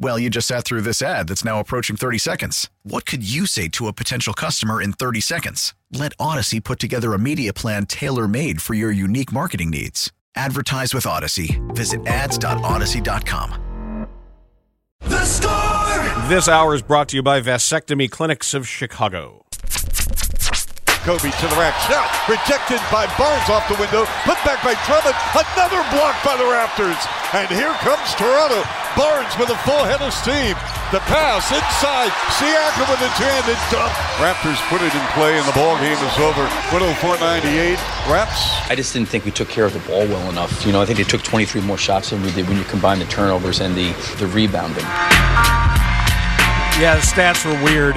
Well, you just sat through this ad that's now approaching 30 seconds. What could you say to a potential customer in 30 seconds? Let Odyssey put together a media plan tailor-made for your unique marketing needs. Advertise with Odyssey. Visit ads.odyssey.com. The Score! This hour is brought to you by Vasectomy Clinics of Chicago. Kobe to the rack. Shot rejected by Barnes off the window. Put back by Drummond. Another block by the Raptors. And here comes Toronto. Barnes with a full head of steam. The pass inside. Siakam with a two-handed dunk. Raptors put it in play, and the ball game is over. 104-98. Raps. I just didn't think we took care of the ball well enough. You know, I think they took 23 more shots than we did when you combine the turnovers and the rebounding. Yeah, the stats were weird.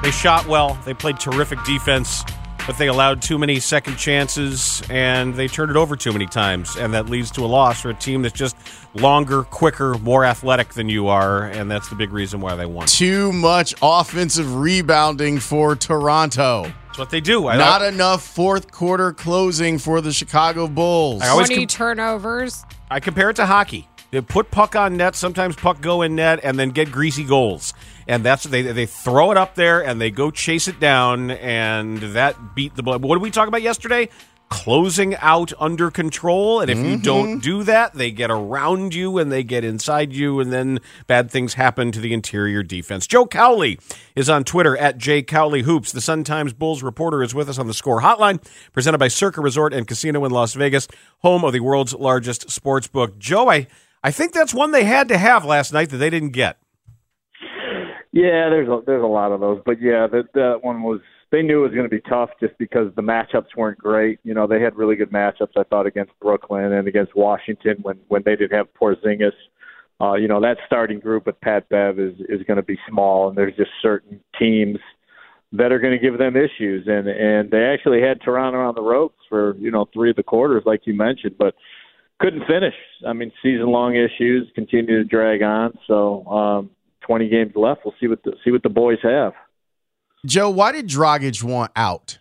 They shot well, they played terrific defense, but they allowed too many second chances, and they turned it over too many times, and that leads to a loss for a team that's just longer, quicker, more athletic than you are, and that's the big reason why they won. Too much offensive rebounding for Toronto. That's what they do. Not enough fourth quarter closing for the Chicago Bulls. 20 turnovers. I compare it to hockey. They put puck on net, sometimes puck go in net, and then get greasy goals. And that's they throw it up there, and they go chase it down, and that beat the blood. What did we talk about yesterday? Closing out under control, and if you don't do that, they get around you, and they get inside you, and then bad things happen to the interior defense. Joe Cowley is on Twitter, @JCowleyHoops. The Sun-Times Bulls reporter is with us on the Score Hotline, presented by Circa Resort and Casino in Las Vegas, home of the world's largest sports book. Joe, I think that's one they had to have last night that they didn't get. Yeah, there's a lot of those, but yeah, that one was, they knew it was going to be tough just because the matchups weren't great. You know, they had really good matchups, I thought, against Brooklyn and against Washington when they didn't have Porzingis. You know, that starting group with Pat Bev is going to be small, and there's just certain teams that are going to give them issues, and they actually had Toronto on the ropes for, you know, three of the quarters, like you mentioned, but couldn't finish. I mean, season-long issues continue to drag on, so 20 games left. We'll see what the boys have. Joe, why did Dragic want out?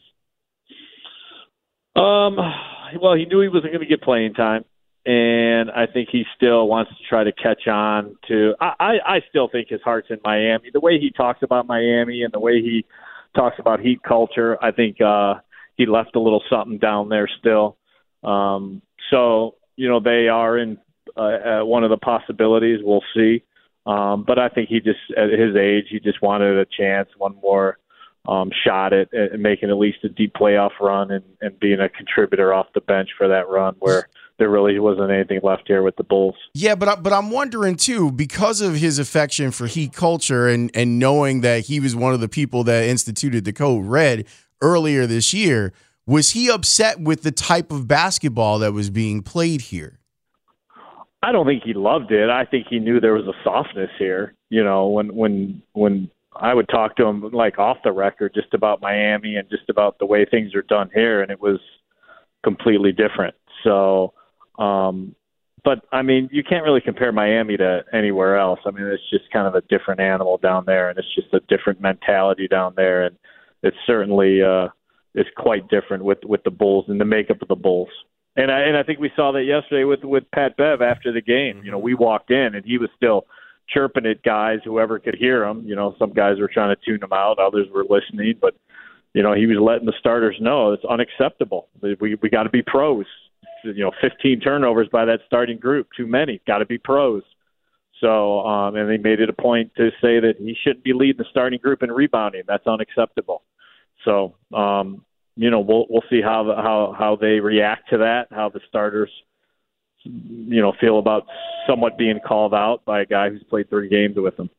Well, he knew he wasn't going to get playing time, and I think he still wants to try to catch on to – I still think his heart's in Miami. The way he talks about Miami and the way he talks about Heat culture, I think he left a little something down there still. So – you know, they are in one of the possibilities. We'll see. But I think he just, at his age, he just wanted a chance, one more shot at making at least a deep playoff run and being a contributor off the bench for that run where there really wasn't anything left here with the Bulls. Yeah, but I'm wondering, too, because of his affection for Heat culture and knowing that he was one of the people that instituted the Code Red earlier this year, was he upset with the type of basketball that was being played here? I don't think he loved it. I think he knew there was a softness here. You know, when I would talk to him, like off the record, just about Miami and just about the way things are done here, and it was completely different. So, but I mean, you can't really compare Miami to anywhere else. I mean, it's just kind of a different animal down there, and it's just a different mentality down there, and it's certainly. Is quite different with the Bulls and the makeup of the Bulls. And I think we saw that yesterday with Pat Bev after the game. You know, we walked in and he was still chirping at guys, whoever could hear him. You know, some guys were trying to tune him out. Others were listening. But, you know, he was letting the starters know it's unacceptable. We got to be pros. You know, 15 turnovers by that starting group. Too many. Got to be pros. So, and they made it a point to say that he shouldn't be leading the starting group in rebounding. That's unacceptable. So, you know, we'll see how they react to that, how the starters you know, feel about somewhat being called out by a guy who's played 30 games with him.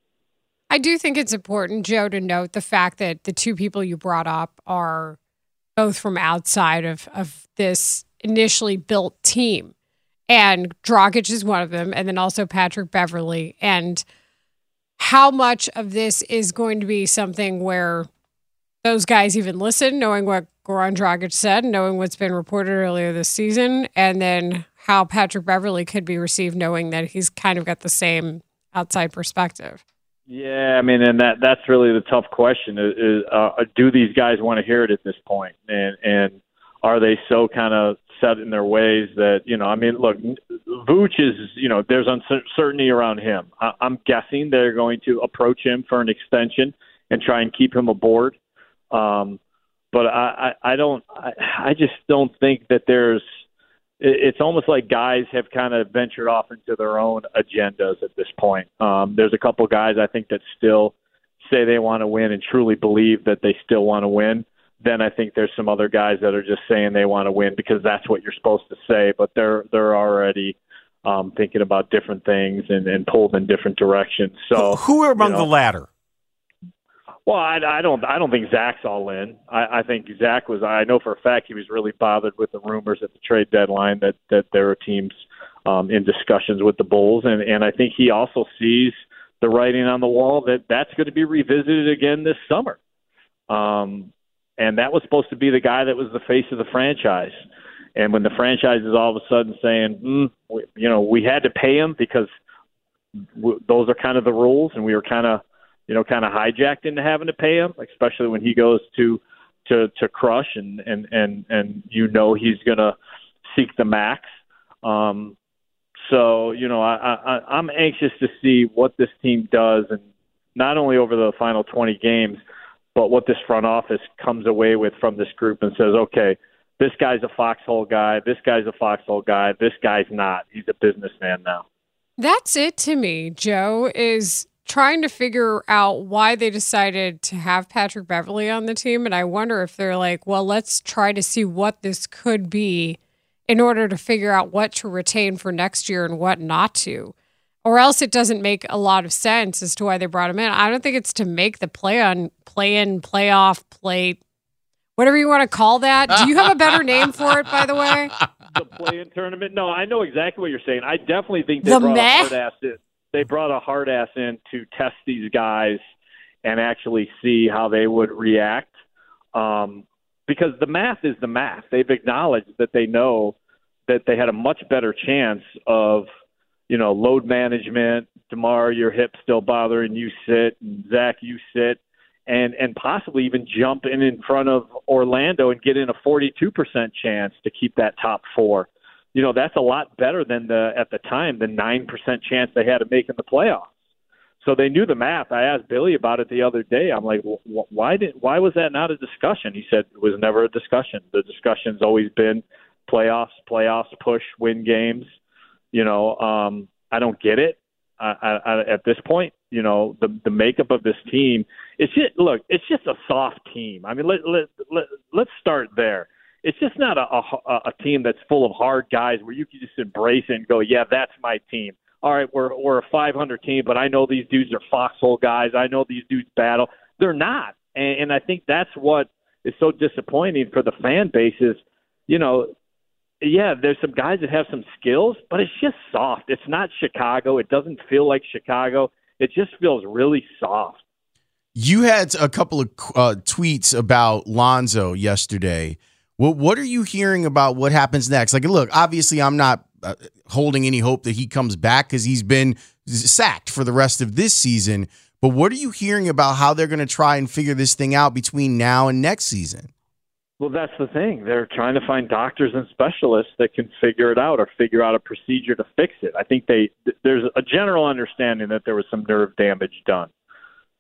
I do think it's important, Joe, to note the fact that the two people you brought up are both from outside of this initially built team. And Dragic is one of them, and then also Patrick Beverley. And how much of this is going to be something where those guys even listen, knowing what Goran Dragic said, knowing what's been reported earlier this season, and then how Patrick Beverley could be received, knowing that he's kind of got the same outside perspective. Yeah, I mean, and that's really the tough question is, do these guys want to hear it at this point? And are they so kind of set in their ways that, you know, I mean, look, Vooch is, you know, there's uncertainty around him. I'm guessing they're going to approach him for an extension and try and keep him aboard. But I just don't think that there's, it's almost like guys have kind of ventured off into their own agendas at this point. There's a couple guys I think that still say they want to win and truly believe that they still want to win. Then I think there's some other guys that are just saying they want to win because that's what you're supposed to say, but they're already thinking about different things and pulled in different directions. So who are among the latter? Well, I don't think Zach's all in. I think Zach was. I know for a fact he was really bothered with the rumors at the trade deadline that there are teams in discussions with the Bulls, and I think he also sees the writing on the wall that that's going to be revisited again this summer. And that was supposed to be the guy that was the face of the franchise. And when the franchise is all of a sudden saying, we had to pay him because those are kind of the rules, and we were kind of hijacked into having to pay him, especially when he goes to Crush and he's going to seek the max. I'm anxious to see what this team does, and not only over the final 20 games, but what this front office comes away with from this group and says, okay, this guy's a foxhole guy, this guy's a foxhole guy, this guy's not. He's a businessman now. That's it to me, Joe, is trying to figure out why they decided to have Patrick Beverley on the team. And I wonder if they're like, well, let's try to see what this could be in order to figure out what to retain for next year and what not to. Or else it doesn't make a lot of sense as to why they brought him in. I don't think it's to make the play-in, playoff, whatever you want to call that. Do you have a better name for it, by the way? The play-in tournament? No, I know exactly what you're saying. I definitely think they brought a hard ass in to test these guys and actually see how they would react. Because the math is the math. They've acknowledged that they know that they had a much better chance of load management, DeMar, your hip's still bothering you, sit, and Zach, you sit, and possibly even jump in front of Orlando and get in a 42% chance to keep that top four. That's a lot better than at the time, the 9% chance they had of making the playoffs. So they knew the math. I asked Billy about it the other day. I'm like, well, why was that not a discussion? He said it was never a discussion. The discussion's always been playoffs, push, win games. I don't get it at this point. The makeup of this team. It's just a soft team. I mean, let's start there. It's just not a team that's full of hard guys where you can just embrace it and go, yeah, that's my team. All right, we're a 500 team, but I know these dudes are foxhole guys. I know these dudes battle. They're not, and I think that's what is so disappointing for the fan base is, yeah, there's some guys that have some skills, but it's just soft. It's not Chicago. It doesn't feel like Chicago. It just feels really soft. You had a couple of tweets about Lonzo yesterday. What are you hearing about what happens next? Like, look, obviously I'm not holding any hope that he comes back because he's been sacked for the rest of this season. But what are you hearing about how they're going to try and figure this thing out between now and next season? Well, that's the thing. They're trying to find doctors and specialists that can figure it out or figure out a procedure to fix it. I think there's a general understanding that there was some nerve damage done.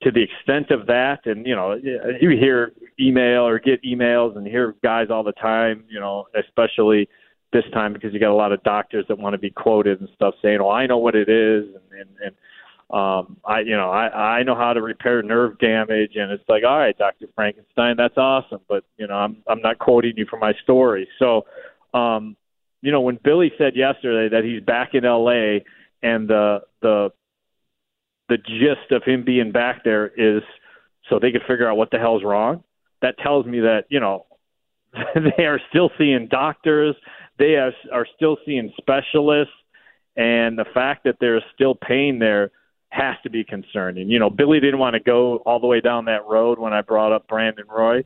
To the extent of that, and, you hear email or get emails and hear guys all the time, especially this time because you got a lot of doctors that want to be quoted and stuff saying, I know what it is. I know how to repair nerve damage, and it's like, all right, Dr. Frankenstein, that's awesome, but I'm not quoting you for my story. So you know, when Billy said yesterday that he's back in L.A. and the gist of him being back there is so they could figure out what the hell's wrong, that tells me that, you know, they are still seeing doctors. They are still seeing specialists. And the fact that there's still pain there has to be concerning. You know, Billy didn't want to go all the way down that road when I brought up Brandon Roy.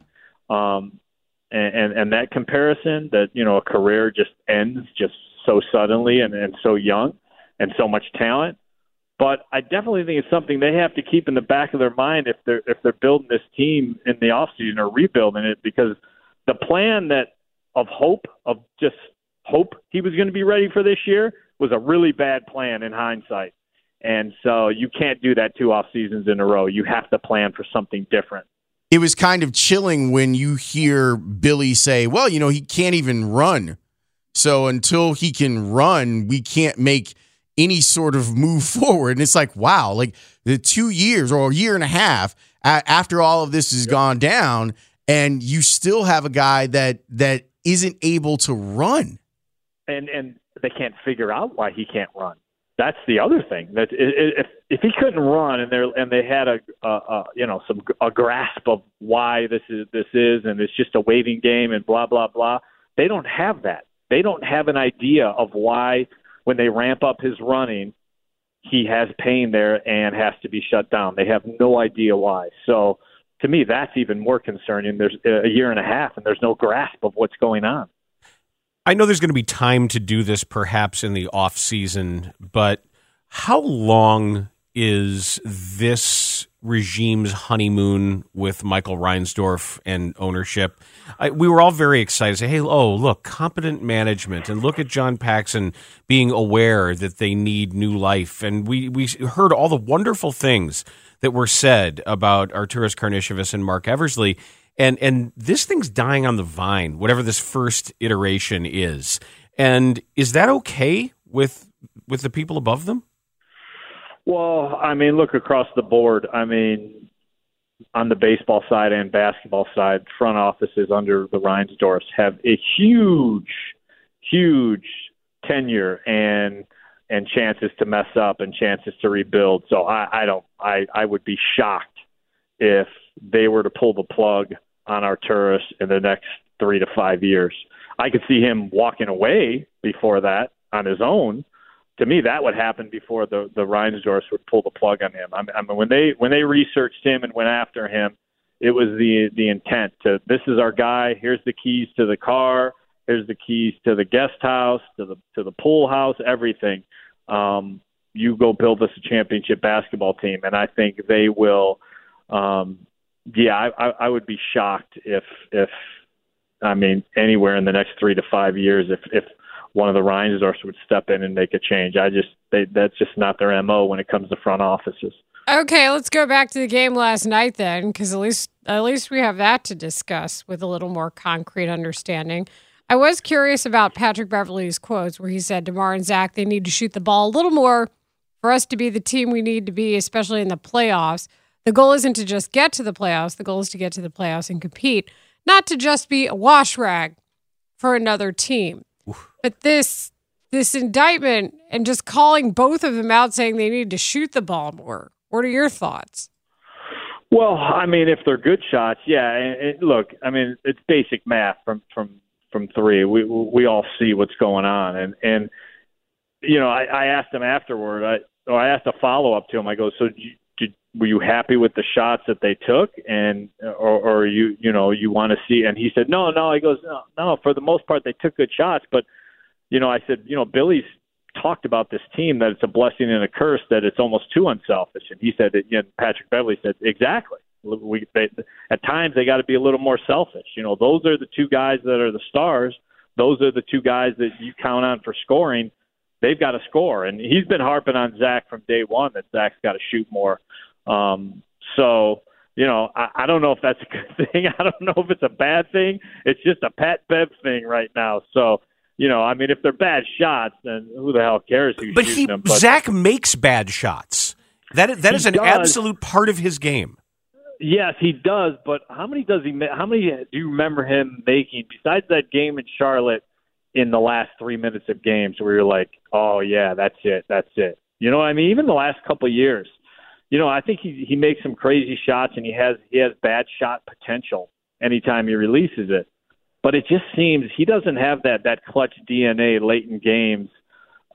And that comparison that, you know, a career just ends just so suddenly and so young and so much talent. But I definitely think it's something they have to keep in the back of their mind if they're building this team in the offseason or rebuilding it, because the plan that of just hope he was going to be ready for this year was a really bad plan in hindsight. And so you can't do that 2 off seasons in a row. You have to plan for something different. It was kind of chilling when you hear Billy say, well, you know, he can't even run. So until he can run, we can't make any sort of move forward. And it's like, wow, like the 2 years or a year and a half after all of this has gone down, and you still have a guy that isn't able to run. And they can't figure out why he can't run. That's the other thing. That if he couldn't run and they had a grasp of why this is and it's just a waiting game and blah blah blah. They don't have that. They don't have an idea of why. When they ramp up his running, he has pain there and has to be shut down. They have no idea why. So to me, that's even more concerning. There's a year and a half and there's no grasp of what's going on. I know there's going to be time to do this perhaps in the off season, but how long is this regime's honeymoon with Michael Reinsdorf and ownership? We were all very excited. Say, hey, oh, look, competent management, and look at John Paxson being aware that they need new life. And we heard all the wonderful things that were said about Arturas Karnišovas and Mark Eversley. And this thing's dying on the vine, whatever this first iteration is. And is that okay with the people above them? Well, I mean, look across the board. I mean, on the baseball side and basketball side, front offices under the Reinsdorfs have a huge, huge tenure and chances to mess up and chances to rebuild. So I would be shocked if they were to pull the plug on Arturas in the next 3 to 5 years. I could see him walking away before that on his own. To me, that would happen before the Reinsdorfs would pull the plug on him. I mean, when they researched him and went after him, it was the intent to, this is our guy. Here's the keys to the car. Here's the keys to the guest house, to the pool house, everything. You go build us a championship basketball team, and I think they will. I would be shocked if I mean anywhere in the next 3 to 5 years if one of the Reinsdorfs would step in and make a change. That's just not their MO when it comes to front offices. Okay, let's go back to the game last night then, because at least we have that to discuss with a little more concrete understanding. I was curious about Patrick Beverley's quotes where he said, DeMar and Zach, they need to shoot the ball a little more for us to be the team we need to be, especially in the playoffs. The goal isn't to just get to the playoffs. The goal is to get to the playoffs and compete, not to just be a wash rag for another team. But this indictment and just calling both of them out saying they need to shoot the ball more. What are your thoughts? Well, I mean, if they're good shots, yeah. And look, I mean, it's basic math from three. We all see what's going on, and you know, I asked him afterward. I asked a follow up to him. I go, so were you happy with the shots that they took, and or you want to see? And he said, no. He goes, no. For the most part, they took good shots, but. You know, I said, you know, Billy's talked about this team, that it's a blessing and a curse, that it's almost too unselfish. And he said, Patrick Beverley said, exactly. At times, they got to be a little more selfish. You know, those are the two guys that are the stars. Those are the two guys that you count on for scoring. They've got to score. And he's been harping on Zach from day one that Zach's got to shoot more. So, you know, I don't know if that's a good thing. I don't know if it's a bad thing. It's just a Pat Bev thing right now. So, you know, I mean, if they're bad shots, then who the hell cares who's shooting them? But Zach makes bad shots. That is an absolute part of his game. Yes, he does. But how many do you remember him making besides that game in Charlotte in the last 3 minutes of games where you're like, oh, yeah, that's it. You know what I mean? Even the last couple of years, you know, I think he makes some crazy shots and he has bad shot potential anytime he releases it. But it just seems he doesn't have that clutch DNA late in games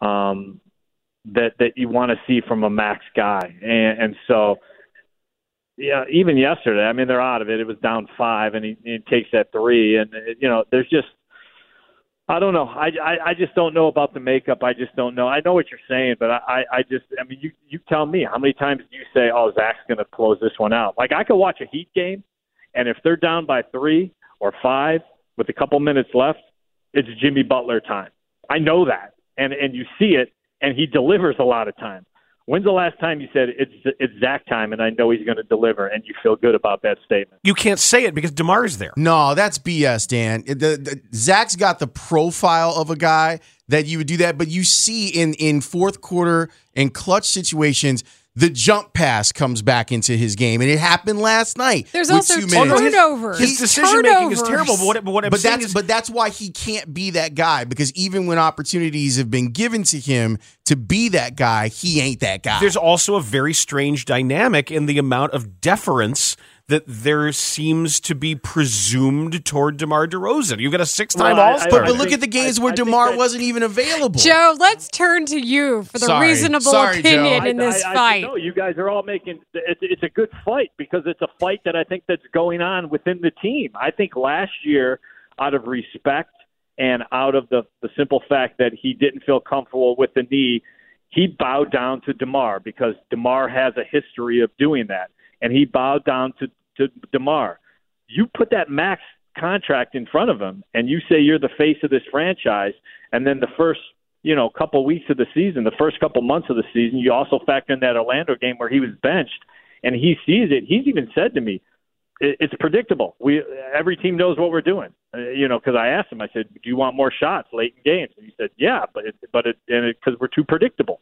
that you want to see from a max guy. And so, yeah, even yesterday, I mean, they're out of it. It was down 5, and he takes that 3. And, you know, there's just – I don't know. I just don't know about the makeup. I just don't know. I know what you're saying, but I just – I mean, you tell me. How many times do you say, oh, Zach's going to close this one out? Like, I could watch a Heat game, and if they're down by 3 – or 5 with a couple minutes left, it's Jimmy Butler time. I know that. And you see it, and he delivers a lot of time. When's the last time you said it's Zach time and I know he's going to deliver, and you feel good about that statement? You can't say it because DeMar's there. No, that's BS, Dan. Zach's got the profile of a guy that you would do that, but you see in fourth quarter and clutch situations, the jump pass comes back into his game, and it happened last night. There's also turnovers. His decision-making is terrible, but that's why he can't be that guy, because even when opportunities have been given to him to be that guy, he ain't that guy. There's also a very strange dynamic in the amount of deference that there seems to be presumed toward DeMar DeRozan. You've got a six-time All-Star. But look at the games where DeMar wasn't even available. Joe, let's turn to you for the reasonable opinion in this fight. No, you guys are all making – it's a good fight because it's a fight that I think that's going on within the team. I think last year, out of respect and out of the simple fact that he didn't feel comfortable with the knee, he bowed down to DeMar because DeMar has a history of doing that. And he bowed down to DeMar. You put that max contract in front of him, and you say you're the face of this franchise, and then the first couple weeks of the season, the first couple months of the season, you also factor in that Orlando game where he was benched, and he sees it. He's even said to me, it's predictable. Every team knows what we're doing, because I asked him, I said, do you want more shots late in games? And he said, yeah, but because we're too predictable.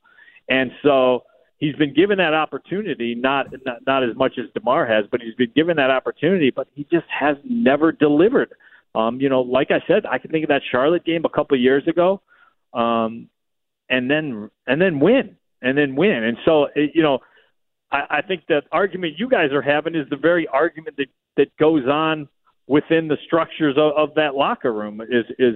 And so – he's been given that opportunity, not as much as DeMar has, but he's been given that opportunity, but he just has never delivered. Like I said, I can think of that Charlotte game a couple of years ago, and then win. And so, I think that argument you guys are having is the very argument that goes on within the structures of that locker room is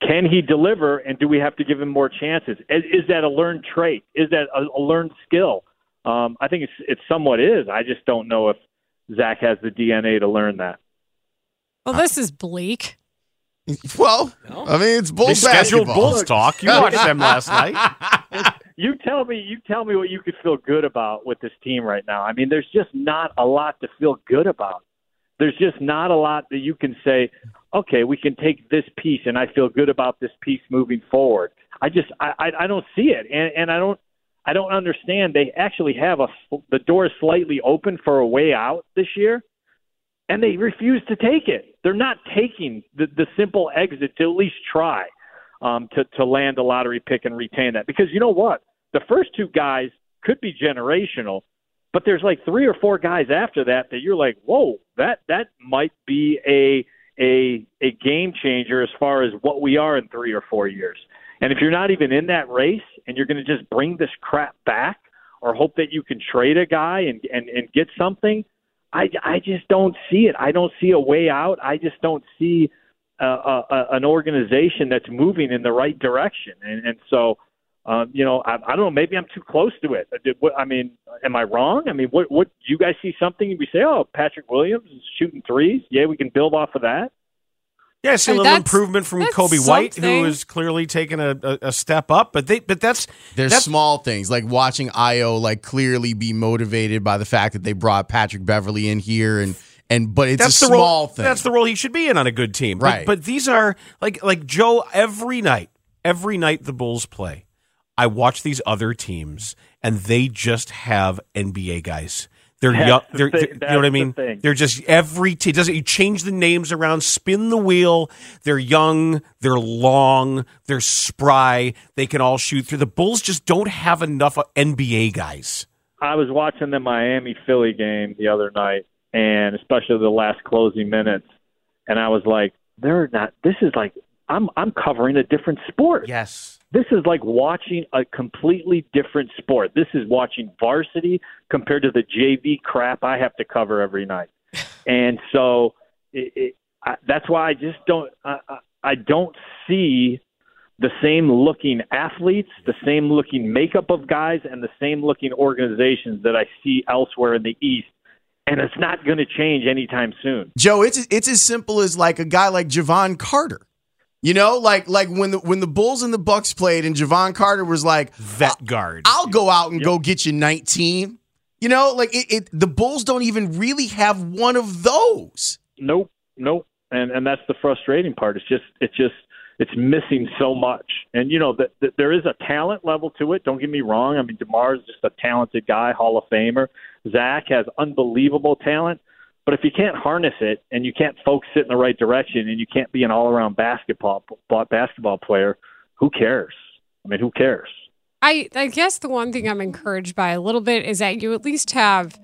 can he deliver, and do we have to give him more chances? Is that a learned trait? Is that a learned skill? I think it somewhat is. I just don't know if Zach has the DNA to learn that. Well, this is bleak. Well, no. I mean, it's Bulls basketball. Scheduled Bulls talk. You watched them last night. You tell me what you could feel good about with this team right now. I mean, there's just not a lot to feel good about. There's just not a lot that you can say, okay, we can take this piece, and I feel good about this piece moving forward. I don't see it, and I don't understand. They actually have the door is slightly open for a way out this year, and they refuse to take it. They're not taking the simple exit to at least try to land a lottery pick and retain that. Because you know what? The first two guys could be generational, but there's like 3 or 4 guys after that you're like, whoa, that might be a game changer as far as what we are in 3 or 4 years. And if you're not even in that race and you're going to just bring this crap back or hope that you can trade a guy and get something, I just don't see it. I don't see a way out. I just don't see an organization that's moving in the right direction. And so, I don't know, maybe I'm too close to it. I mean, am I wrong? I mean, what you guys see something and we say, oh, Patrick Williams is shooting threes. Yeah, we can build off of that. Yeah, I see a little improvement from Kobe White, who has clearly taken a step up. But there's small things, like watching Io clearly be motivated by the fact that they brought Patrick Beverley in here but it's that's a small thing. That's the role he should be in on a good team. Right. But these are like Joe, every night the Bulls play, I watch these other teams, and they just have NBA guys. They're young. They're, you know what I mean? They're just every team. You change the names around, spin the wheel. They're young. They're long. They're spry. They can all shoot through. The Bulls just don't have enough NBA guys. I was watching the Miami-Philly game the other night, and especially the last closing minutes, and I was like, this is like I'm covering a different sport. Yes. This is like watching a completely different sport. This is watching varsity compared to the JV crap I have to cover every night. And so that's why I just don't I don't see the same looking athletes, the same looking makeup of guys, and the same looking organizations that I see elsewhere in the East. And it's not going to change anytime soon. Joe, it's as simple as like a guy like Javon Carter. You know, like when the Bulls and the Bucks played and Javon Carter was like, vet guard. I'll go out and go get you 19. You know, like the Bulls don't even really have one of those. Nope. And that's the frustrating part. It's missing so much. And, you know, there is a talent level to it. Don't get me wrong. I mean, DeMar is just a talented guy, Hall of Famer. Zach has unbelievable talent. But if you can't harness it and you can't focus it in the right direction and you can't be an all-around basketball player, who cares? I mean, who cares? I guess the one thing I'm encouraged by a little bit is that you at least have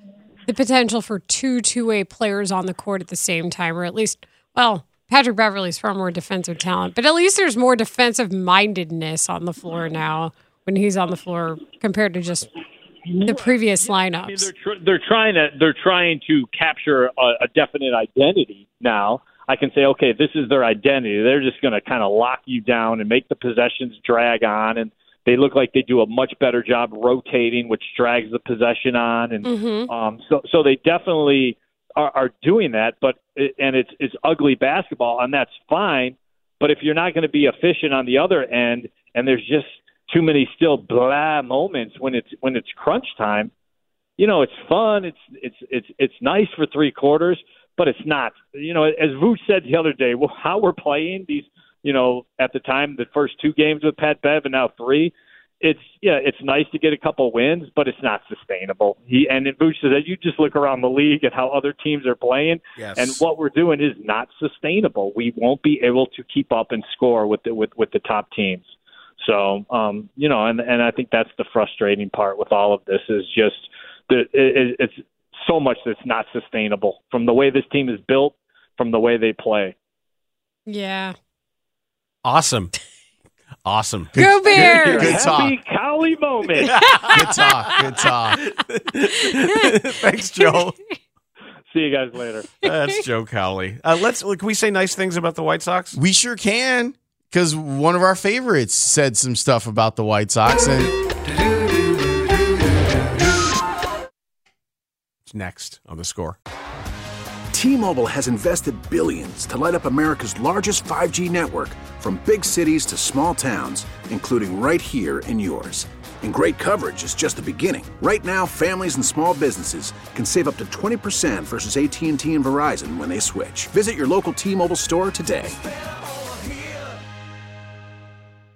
the potential for two-way players on the court at the same time, or at least, well, Patrick Beverley's far more defensive talent, but at least there's more defensive-mindedness on the floor now when he's on the floor compared to just the previous lineups. I mean, they're trying to capture a definite identity now. I can say, okay, this is their identity. They're just going to kind of lock you down and make the possessions drag on, and they look like they do a much better job rotating, which drags the possession on, and so they definitely are doing that. But it's ugly basketball, and that's fine. But if you're not going to be efficient on the other end, and there's just too many still blah moments when it's crunch time. You know, it's fun. It's nice for three quarters, but it's not. You know, as Vooch said the other day, well, how we're playing these. You know, at the time, the first two games with Pat Bev and now three. It's nice to get a couple wins, but it's not sustainable. And Vooch says that you just look around the league at how other teams are playing, yes, and what we're doing is not sustainable. We won't be able to keep up and score with the top teams. So, you know, and I think that's the frustrating part with all of this is just that it's so much that's not sustainable from the way this team is built, from the way they play. Yeah. Awesome. Go Bears! Good talk. Happy Cowley moment. Good talk. Thanks, Joe. See you guys later. That's Joe Cowley. Can we say nice things about the White Sox? We sure can. Because one of our favorites said some stuff about the White Sox. And it's next on The Score. T-Mobile has invested billions to light up America's largest 5G network, from big cities to small towns, including right here in yours. And great coverage is just the beginning. Right now, families and small businesses can save up to 20% versus AT&T and Verizon when they switch. Visit your local T-Mobile store today.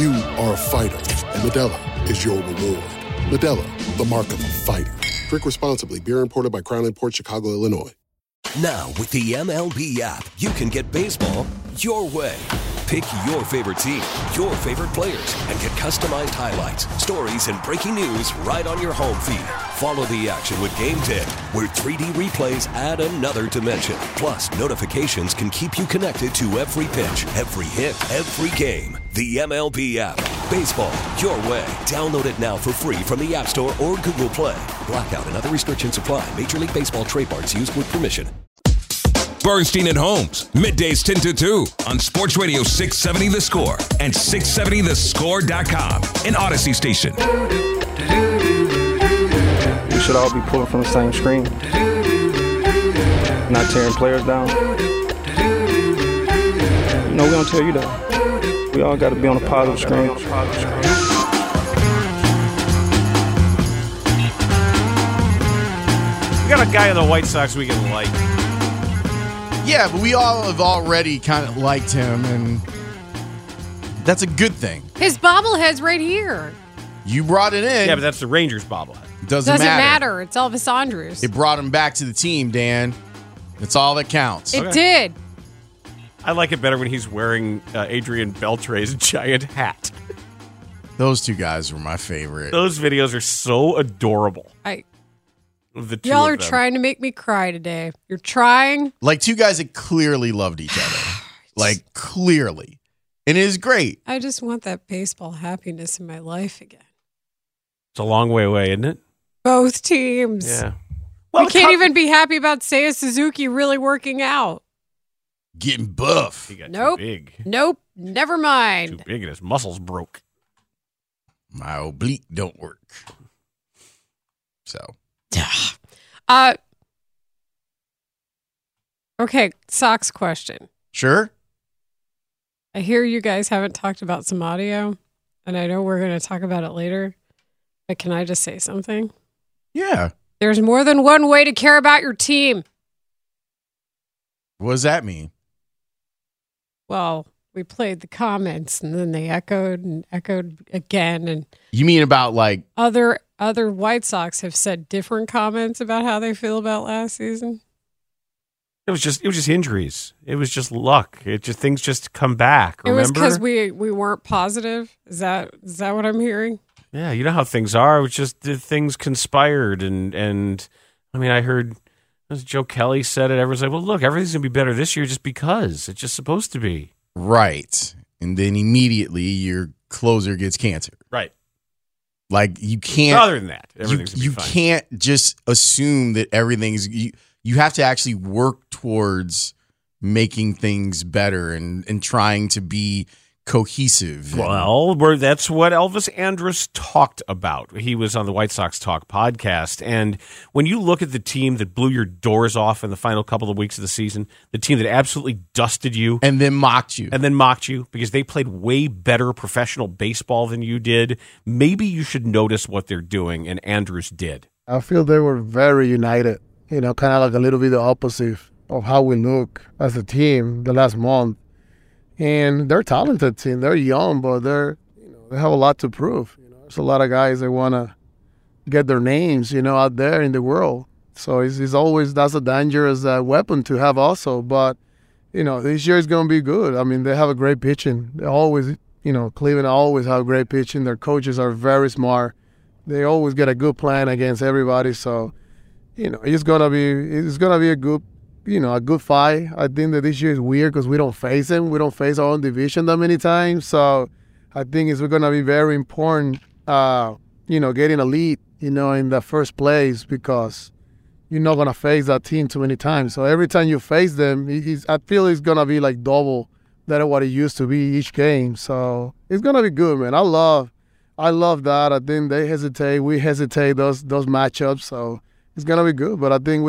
You are a fighter, and Medalla is your reward. Medalla, the mark of a fighter. Drink responsibly. Beer imported by Crown Imports, Chicago, Illinois. Now with the MLB app, you can get baseball your way. Pick your favorite team, your favorite players, and get customized highlights, stories, and breaking news right on your home feed. Follow the action with Game Tip, where 3D replays add another dimension. Plus, notifications can keep you connected to every pitch, every hit, every game. The MLB app. Baseball, your way. Download it now for free from the App Store or Google Play. Blackout and other restrictions apply. Major League Baseball trademarks used with permission. Bernstein and Holmes, middays 10 to 2 on Sports Radio 670 The Score and 670thescore.com, an Odyssey station. We should all be pulling from the same screen, not tearing players down. No, we don't tear you down. We all got to be on a positive screen. We got a guy in the White Sox we can like. Yeah, but we all have already kind of liked him, and That's a good thing. His bobblehead's right here. You brought it in. Yeah, but that's the Rangers bobblehead. Doesn't matter. It's Elvis Andrus. It brought him back to the team, Dan. That's all that counts. It did. I like it better when he's wearing Adrian Beltre's giant hat. Those two guys were my favorite. Those videos are so adorable. Y'all are trying to make me cry today. You're trying. Like two guys that clearly loved each other. Like clearly. And it is great. I just want that baseball happiness in my life again. It's a long way away, isn't it? Both teams. Yeah. Well, we can't even be happy about Seiya Suzuki really working out. Getting buff. He got too big. Nope. Never mind. Too big and his muscles broke. My oblique don't work. So. Okay, socks question. Sure. I hear you guys haven't talked about some audio, and I know we're going to talk about it later, but can I just say something? Yeah. There's more than one way to care about your team. What does that mean? Well, we played the comments, and then they echoed and echoed again. And you mean about like... Other White Sox have said different comments about how they feel about last season. It was just injuries. It was just luck. Things just come back. Remember? It was because we weren't positive. Is that what I'm hearing? Yeah, you know how things are. It was just things conspired, and I mean, I heard Joe Kelly said it. Everyone's like, well, look, everything's gonna be better this year just because it's just supposed to be. Right, and then immediately your closer gets cancer. Right. Like you can't. Other than that, you can't just assume that everything's. You have to actually work towards making things better and trying to be cohesive. Well, that's what Elvis Andrus talked about. He was on the White Sox Talk podcast, and when you look at the team that blew your doors off in the final couple of weeks of the season, the team that absolutely dusted you and then mocked you because they played way better professional baseball than you did, maybe you should notice what they're doing, and Andrus did. I feel they were very united, you know, kind of like a little bit the opposite of how we look as a team the last month. And they're a talented team. They're young, but they have a lot to prove. You know, there's a lot of guys that want to get their names, you know, out there in the world. So it's always, that's a dangerous weapon to have also. But, you know, this year is going to be good. I mean, they have a great pitching. They always, you know, Cleveland always have great pitching. Their coaches are very smart. They always get a good plan against everybody. So, you know, it's going to be a good, you know, a good fight. I think that this year is weird because we don't face them. We don't face our own division that many times. So I think it's going to be very important, you know, getting a lead, you know, in the first place because you're not going to face that team too many times. So every time you face them, I feel it's going to be like double than what it used to be each game. So it's going to be good, man. I love that. I think they hesitate. We hesitate those matchups. So it's going to be good. But I think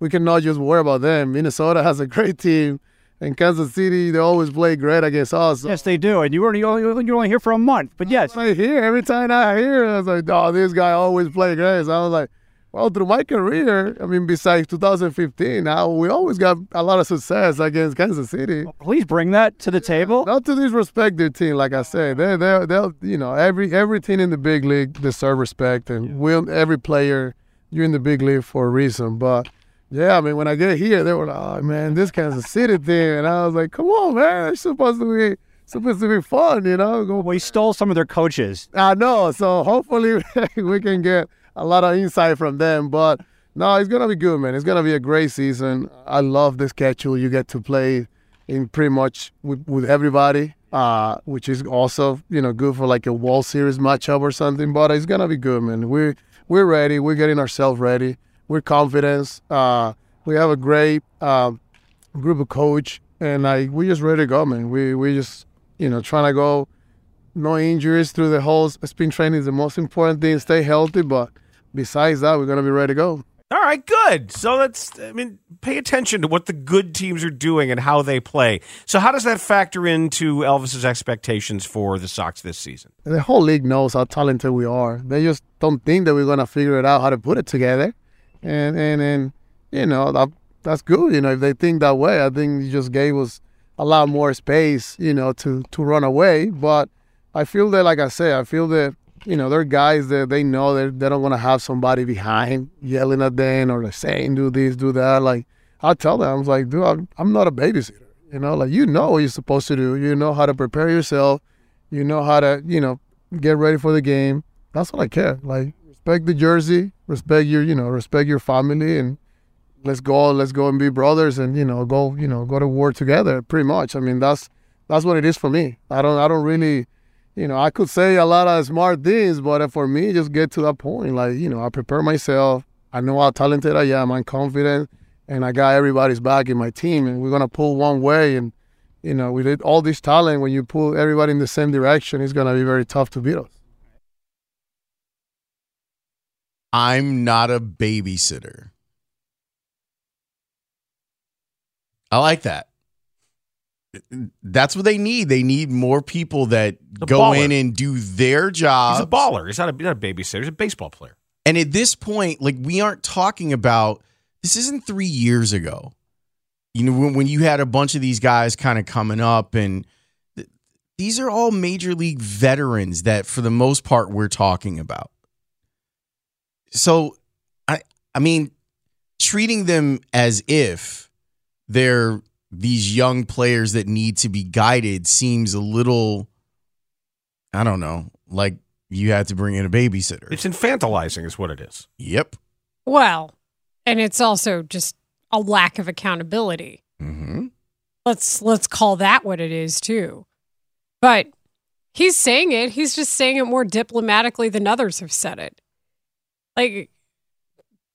we cannot just worry about them. Minnesota has a great team, and Kansas City, they always play great against us. Yes, they do. And you were only here for a month, but yes. Every time I hear, I was like, oh, this guy always plays great. So I was like, well, through my career, I mean, besides 2015, we always got a lot of success against Kansas City. Well, please bring that to the table. Not to disrespect their team, like I said. They'll, you know, every team in the big league deserve respect, and every player, you're in the big league for a reason, but... Yeah, I mean, when I get here, they were like, oh, man, this Kansas City thing. And I was like, come on, man, it's supposed to be fun, you know? Well, you stole some of their coaches. I know, so hopefully we can get a lot of insight from them. But, no, it's going to be good, man. It's going to be a great season. I love the schedule. You get to play in pretty much with everybody, which is also, you know, good for like a World Series matchup or something. But it's going to be good, man. We're ready. We're getting ourselves ready. We're confident. We have a great group of coach, and we're just ready to go, man. We just, you know, trying to go. No injuries through the whole spring training is the most important thing. Stay healthy, but besides that, we're gonna be ready to go. All right, good. So pay attention to what the good teams are doing and how they play. So how does that factor into Elvis's expectations for the Sox this season? The whole league knows how talented we are. They just don't think that we're gonna figure it out how to put it together. And you know, that's good. You know, if they think that way, I think you just gave us allow more space, you know, to run away. But I feel that, like I said, I feel that, you know, there are guys that they know that they don't want to have somebody behind yelling at them or saying, do this, do that. Like, I tell them, I was like, dude, I'm not a babysitter. You know, like, you know what you're supposed to do. You know how to prepare yourself. You know how to, you know, get ready for the game. That's all I care. Like, respect the jersey, respect your, you know, respect your family, and let's go and be brothers and, you know, go to war together, pretty much. I mean, that's what it is for me. I don't really, you know, I could say a lot of smart things, but for me, just get to that point. Like, you know, I prepare myself. I know how talented I am. I'm confident, and I got everybody's back in my team, and we're going to pull one way. And, you know, with all this talent, when you pull everybody in the same direction, it's going to be very tough to beat us. I'm not a babysitter. I like that. That's what they need. They need more people that go in and do their job. He's a baller. He's not a babysitter. He's a baseball player. And at this point, like, we aren't talking about, this isn't 3 years ago. You know, when you had a bunch of these guys kind of coming up, and these are all major league veterans that, for the most part, we're talking about. So, I mean, treating them as if they're these young players that need to be guided seems a little, I don't know, like you had to bring in a babysitter. It's infantilizing is what it is. Yep. Well, and it's also just a lack of accountability. Mm-hmm. Let's call that what it is too. But he's saying it. He's just saying it more diplomatically than others have said it. Like,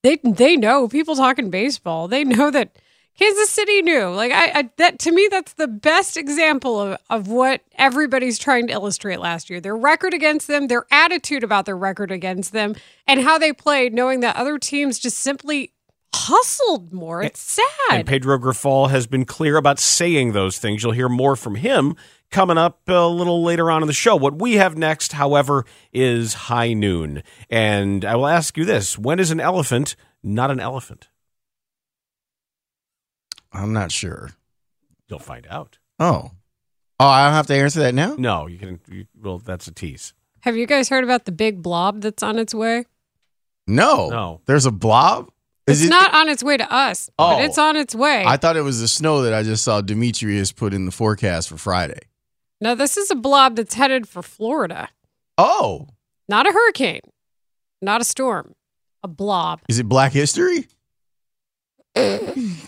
they know, people talking baseball, they know that Kansas City knew. Like, I that, to me, that's the best example of what everybody's trying to illustrate last year. Their record against them, their attitude about their record against them, and how they played, knowing that other teams just simply hustled more. It's sad. And Pedro Grifol has been clear about saying those things. You'll hear more from him coming up a little later on in the show. What we have next, however, is High Noon. And I will ask you this. When is an elephant not an elephant? I'm not sure. You'll find out. Oh, I don't have to answer that now? No, you can. Well, that's a tease. Have you guys heard about the big blob that's on its way? No. There's a blob? It's not on its way to us, but it's on its way. I thought it was the snow that I just saw Demetrius put in the forecast for Friday. No, this is a blob that's headed for Florida. Oh. Not a hurricane. Not a storm. A blob. Is it Black History? Oh,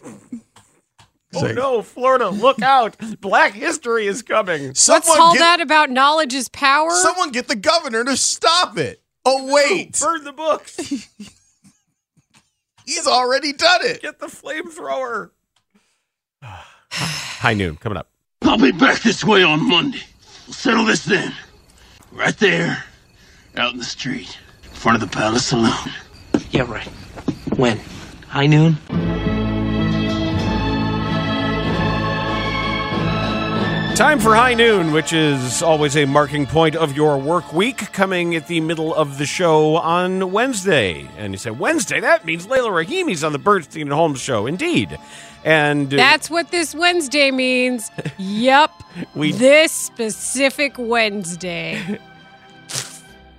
no, Florida, look out. Black History is coming. Someone What's all that about knowledge is power? Someone get the governor to stop it. Oh, wait. No, burn the books. He's already done it. Get the flamethrower. High Noon, coming up. I'll be back this way on Monday. We'll settle this then. Right there, out in the street, in front of the Palace Saloon. Yeah, right. When? High Noon? Time for High Noon, which is always a marking point of your work week, coming at the middle of the show on Wednesday. And you say, Wednesday? That means Layla Rahimi's on the Bernstein and Holmes show. Indeed. And that's what this Wednesday means. Yup. This specific Wednesday.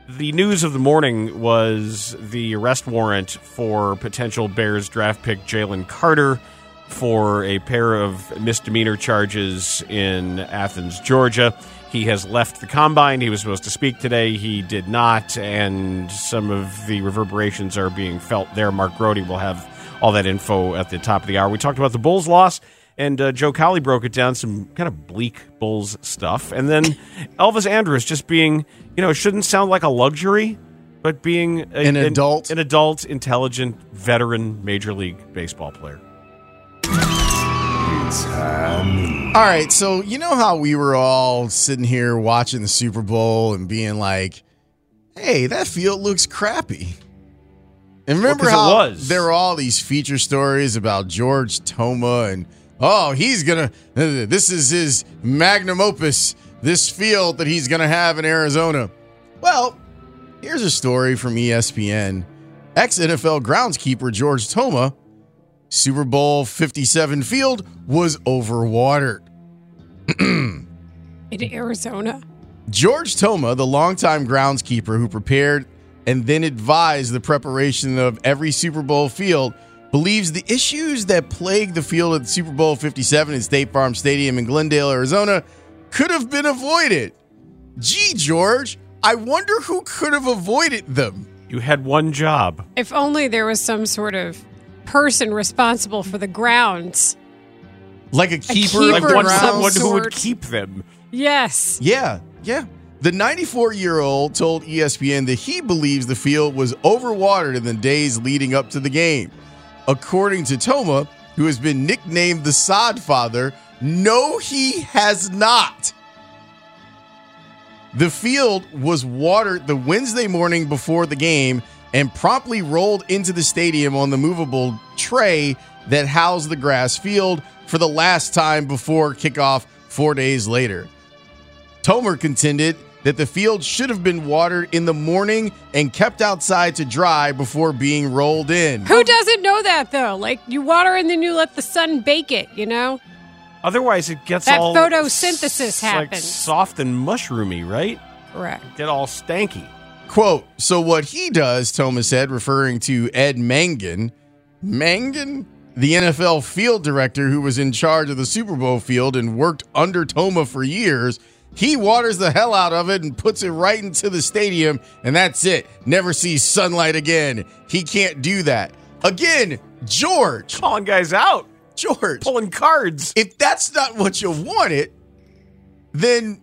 The news of the morning was the arrest warrant for potential Bears draft pick Javon Carter for a pair of misdemeanor charges in Athens, Georgia. He has left the combine. He was supposed to speak today. He did not, and some of the reverberations are being felt there. Mark Grody will have all that info at the top of the hour. We talked about the Bulls' loss, and Joe Cowley broke it down, some kind of bleak Bulls stuff. And then Elvis Andrus just being, you know, it shouldn't sound like a luxury, but being an adult, intelligent, veteran Major League Baseball player. All right, so you know how we were all sitting here watching the Super Bowl and being like, hey, that field looks crappy. And remember how there were all these feature stories about George Toma and, oh, this is his magnum opus, this field that he's going to have in Arizona. Well, here's a story from ESPN. Ex-NFL groundskeeper George Toma Super Bowl 57 field was overwatered. In Arizona. George Toma, the longtime groundskeeper who prepared and then advised the preparation of every Super Bowl field, believes the issues that plagued the field at Super Bowl 57 at State Farm Stadium in Glendale, Arizona, could have been avoided. Gee, George, I wonder who could have avoided them. You had one job. If only there was some sort of person responsible for the grounds. Like a keeper? Like someone who would keep them. Yes. Yeah, yeah. The 94-year-old told ESPN that he believes the field was overwatered in the days leading up to the game. According to Toma, who has been nicknamed the Sod Father, no, he has not. The field was watered the Wednesday morning before the game and promptly rolled into the stadium on the movable tray that housed the grass field for the last time before kickoff 4 days later. Toma contended that the field should have been watered in the morning and kept outside to dry before being rolled in. Who doesn't know that, though? Like, you water and then you let the sun bake it, you know? Otherwise, it gets that all... That photosynthesis happens. Like, soft and mushroomy, right? Correct. It get all stanky. Quote, so what he does, Toma said, referring to Ed Mangan. Mangan? The NFL field director who was in charge of the Super Bowl field and worked under Toma for years... He waters the hell out of it and puts it right into the stadium, and that's it. Never sees sunlight again. He can't do that. Again, George. Calling guys out. George. Pulling cards. If that's not what you wanted, then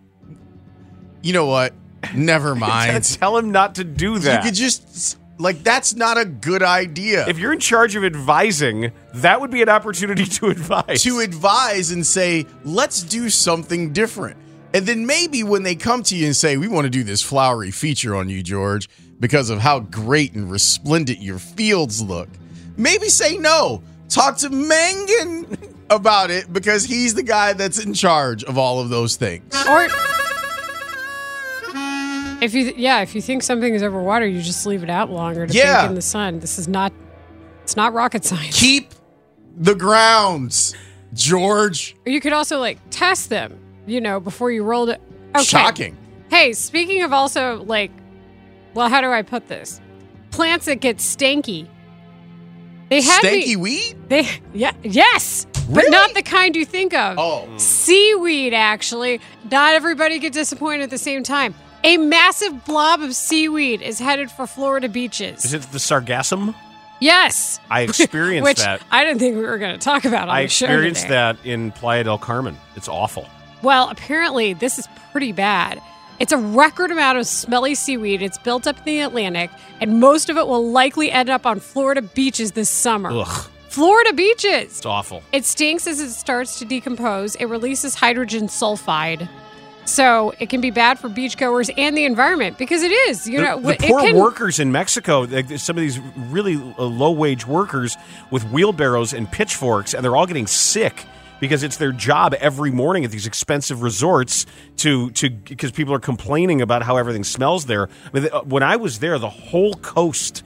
you know what? Never mind. Tell him not to do that. You could just... Like, that's not a good idea. If you're in charge of advising, that would be an opportunity to advise. To advise and say, let's do something different. And then maybe when they come to you and say, we want to do this flowery feature on you, George, because of how great and resplendent your fields look, maybe say no. Talk to Mangan about it because he's the guy that's in charge of all of those things. Or if you think something is overwatered, you just leave it out longer to bake in the sun. This is not, it's not rocket science. Keep the grounds, George. Or you could also like test them. You know, before you rolled it. Okay. Shocking. Hey, speaking of also, like, well, how do I put this? Plants that get stanky. They had stanky weed? Yes. Really? But not the kind you think of. Oh. Seaweed, actually. Not everybody get disappointed at the same time. A massive blob of seaweed is headed for Florida beaches. Is it the sargassum? Yes. I experienced which that. I didn't think we were going to talk about on the show today. I experienced that in Playa del Carmen. It's awful. Well, apparently, this is pretty bad. It's a record amount of smelly seaweed. It's built up in the Atlantic, and most of it will likely end up on Florida beaches this summer. Ugh. Florida beaches! It's awful. It stinks as it starts to decompose. It releases hydrogen sulfide. So it can be bad for beachgoers and the environment, because it is. The poor workers in Mexico, some of these really low-wage workers with wheelbarrows and pitchforks, and they're all getting sick. Because it's their job every morning at these expensive resorts because people are complaining about how everything smells there. I mean, when I was there, the whole coast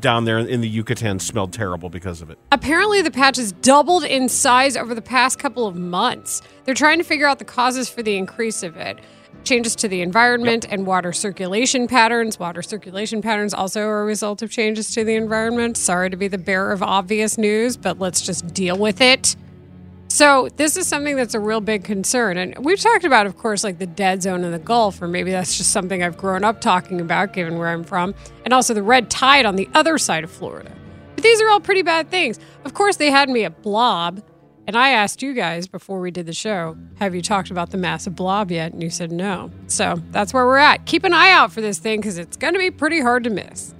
down there in the Yucatan smelled terrible because of it. Apparently, the patch has doubled in size over the past couple of months. They're trying to figure out the causes for the increase of it. Changes to the environment and water circulation patterns. Water circulation patterns also are a result of changes to the environment. Sorry to be the bearer of obvious news, but let's just deal with it. So this is something that's a real big concern. And we've talked about, of course, like the dead zone in the Gulf, or maybe that's just something I've grown up talking about, given where I'm from, and also the red tide on the other side of Florida. But these are all pretty bad things. Of course, they had me at blob, and I asked you guys before we did the show, have you talked about the massive blob yet? And you said no. So that's where we're at. Keep an eye out for this thing because it's going to be pretty hard to miss.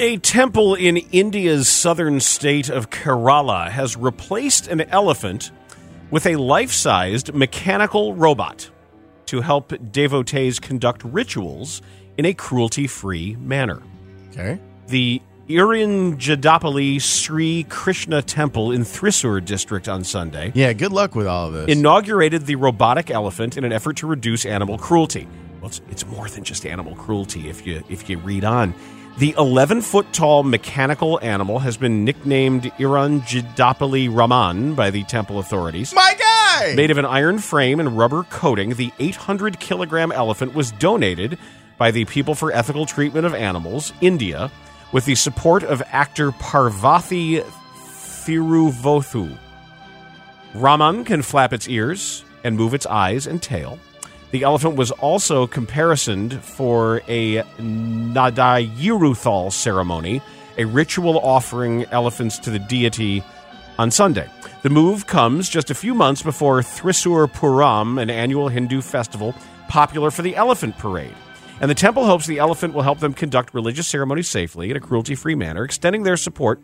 A temple in India's southern state of Kerala has replaced an elephant with a life-sized mechanical robot to help devotees conduct rituals in a cruelty-free manner. Okay. The Irinjadapalli Sri Krishna Temple in Thrissur district on Sunday. Yeah, good luck with all of this. Inaugurated the robotic elephant in an effort to reduce animal cruelty. Well, it's more than just animal cruelty if you read on. The 11-foot-tall mechanical animal has been nicknamed Iranjidapalli Rahman by the temple authorities. My guy! Made of an iron frame and rubber coating, the 800-kilogram elephant was donated by the People for Ethical Treatment of Animals, India, with the support of actor Parvathy Thiruvothu. Rahman can flap its ears and move its eyes and tail. The elephant was also comparisoned for a Nadayiruthal ceremony, a ritual offering elephants to the deity on Sunday. The move comes just a few months before Thrissur Puram, an annual Hindu festival popular for the elephant parade. And the temple hopes the elephant will help them conduct religious ceremonies safely in a cruelty-free manner, extending their support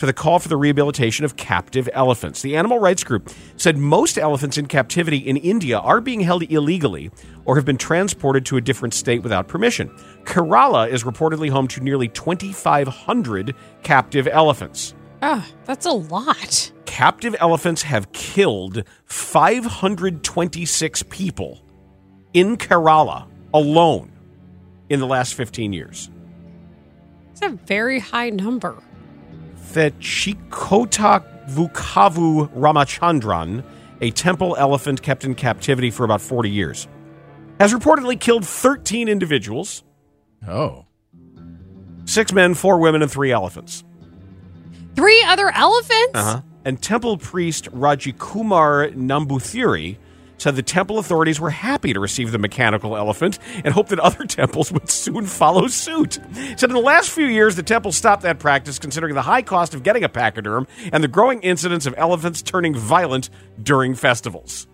to the call for the rehabilitation of captive elephants. The animal rights group said most elephants in captivity in India are being held illegally or have been transported to a different state without permission. Kerala is reportedly home to nearly 2,500 captive elephants. Oh, that's a lot. Captive elephants have killed 526 people in Kerala alone in the last 15 years. It's a very high number. The Chikota Vukavu Ramachandran, a temple elephant kept in captivity for about 40 years, has reportedly killed 13 individuals. Oh. 6 men, 4 women, and 3 elephants. 3 other elephants? Uh-huh. And temple priest Rajikumar Nambuthiri said the temple authorities were happy to receive the mechanical elephant and hoped that other temples would soon follow suit. Said in the last few years, the temple stopped that practice considering the high cost of getting a pachyderm and the growing incidence of elephants turning violent during festivals.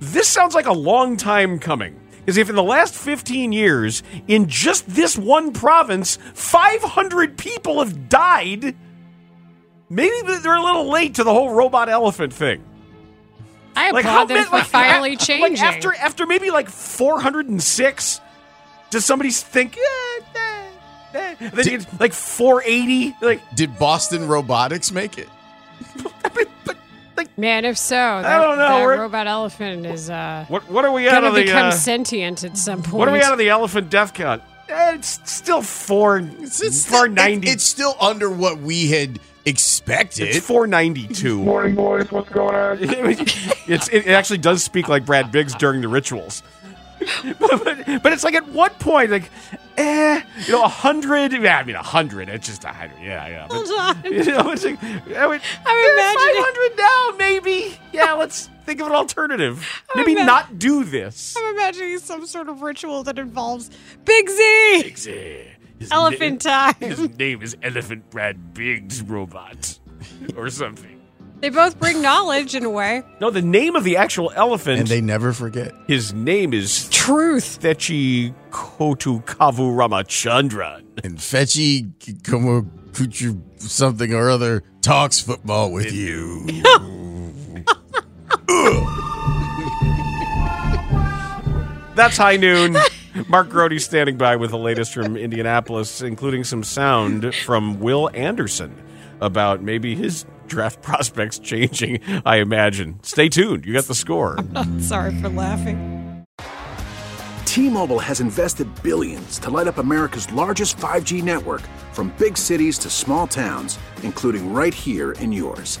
This sounds like a long time coming, because if in the last 15 years, in just this one province, 500 people have died, maybe they're a little late to the whole robot elephant thing. I applaud them for finally changing. Like after maybe like 406, does somebody think, Then you get like 480? Like, did Boston Robotics make it? Man, if so, I don't know. The robot elephant is what are we out of the become sentient at some point. What are we out of the elephant death count? It's still 490. It's still under what we had expected. It's 492. Morning, boys. What's going on? It actually does speak like Brad Biggs during the rituals. But it's like at what point, 100. I mean, 100. It's just 100. Yeah. But, hold on. It's like, I'm imagining 500 now, maybe. Yeah, let's think of an alternative. Not do this. I'm imagining some sort of ritual that involves Big Z. Big Z. Elephant time. His name is Elephant Brad Biggs Robot or something. They both bring knowledge in a way. No, the name of the actual elephant. And they never forget. His name is Truth. Fechi Kotu Kavu Ramachandran. And Fechi Kumu Kuchu something or other talks football with you. That's High Noon. Mark Grody standing by with the latest from Indianapolis, including some sound from Will Anderson about maybe his draft prospects changing, I imagine. Stay tuned. You got the score. I'm not sorry for laughing. T-Mobile has invested billions to light up America's largest 5G network, from big cities to small towns, including right here in yours.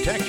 Protect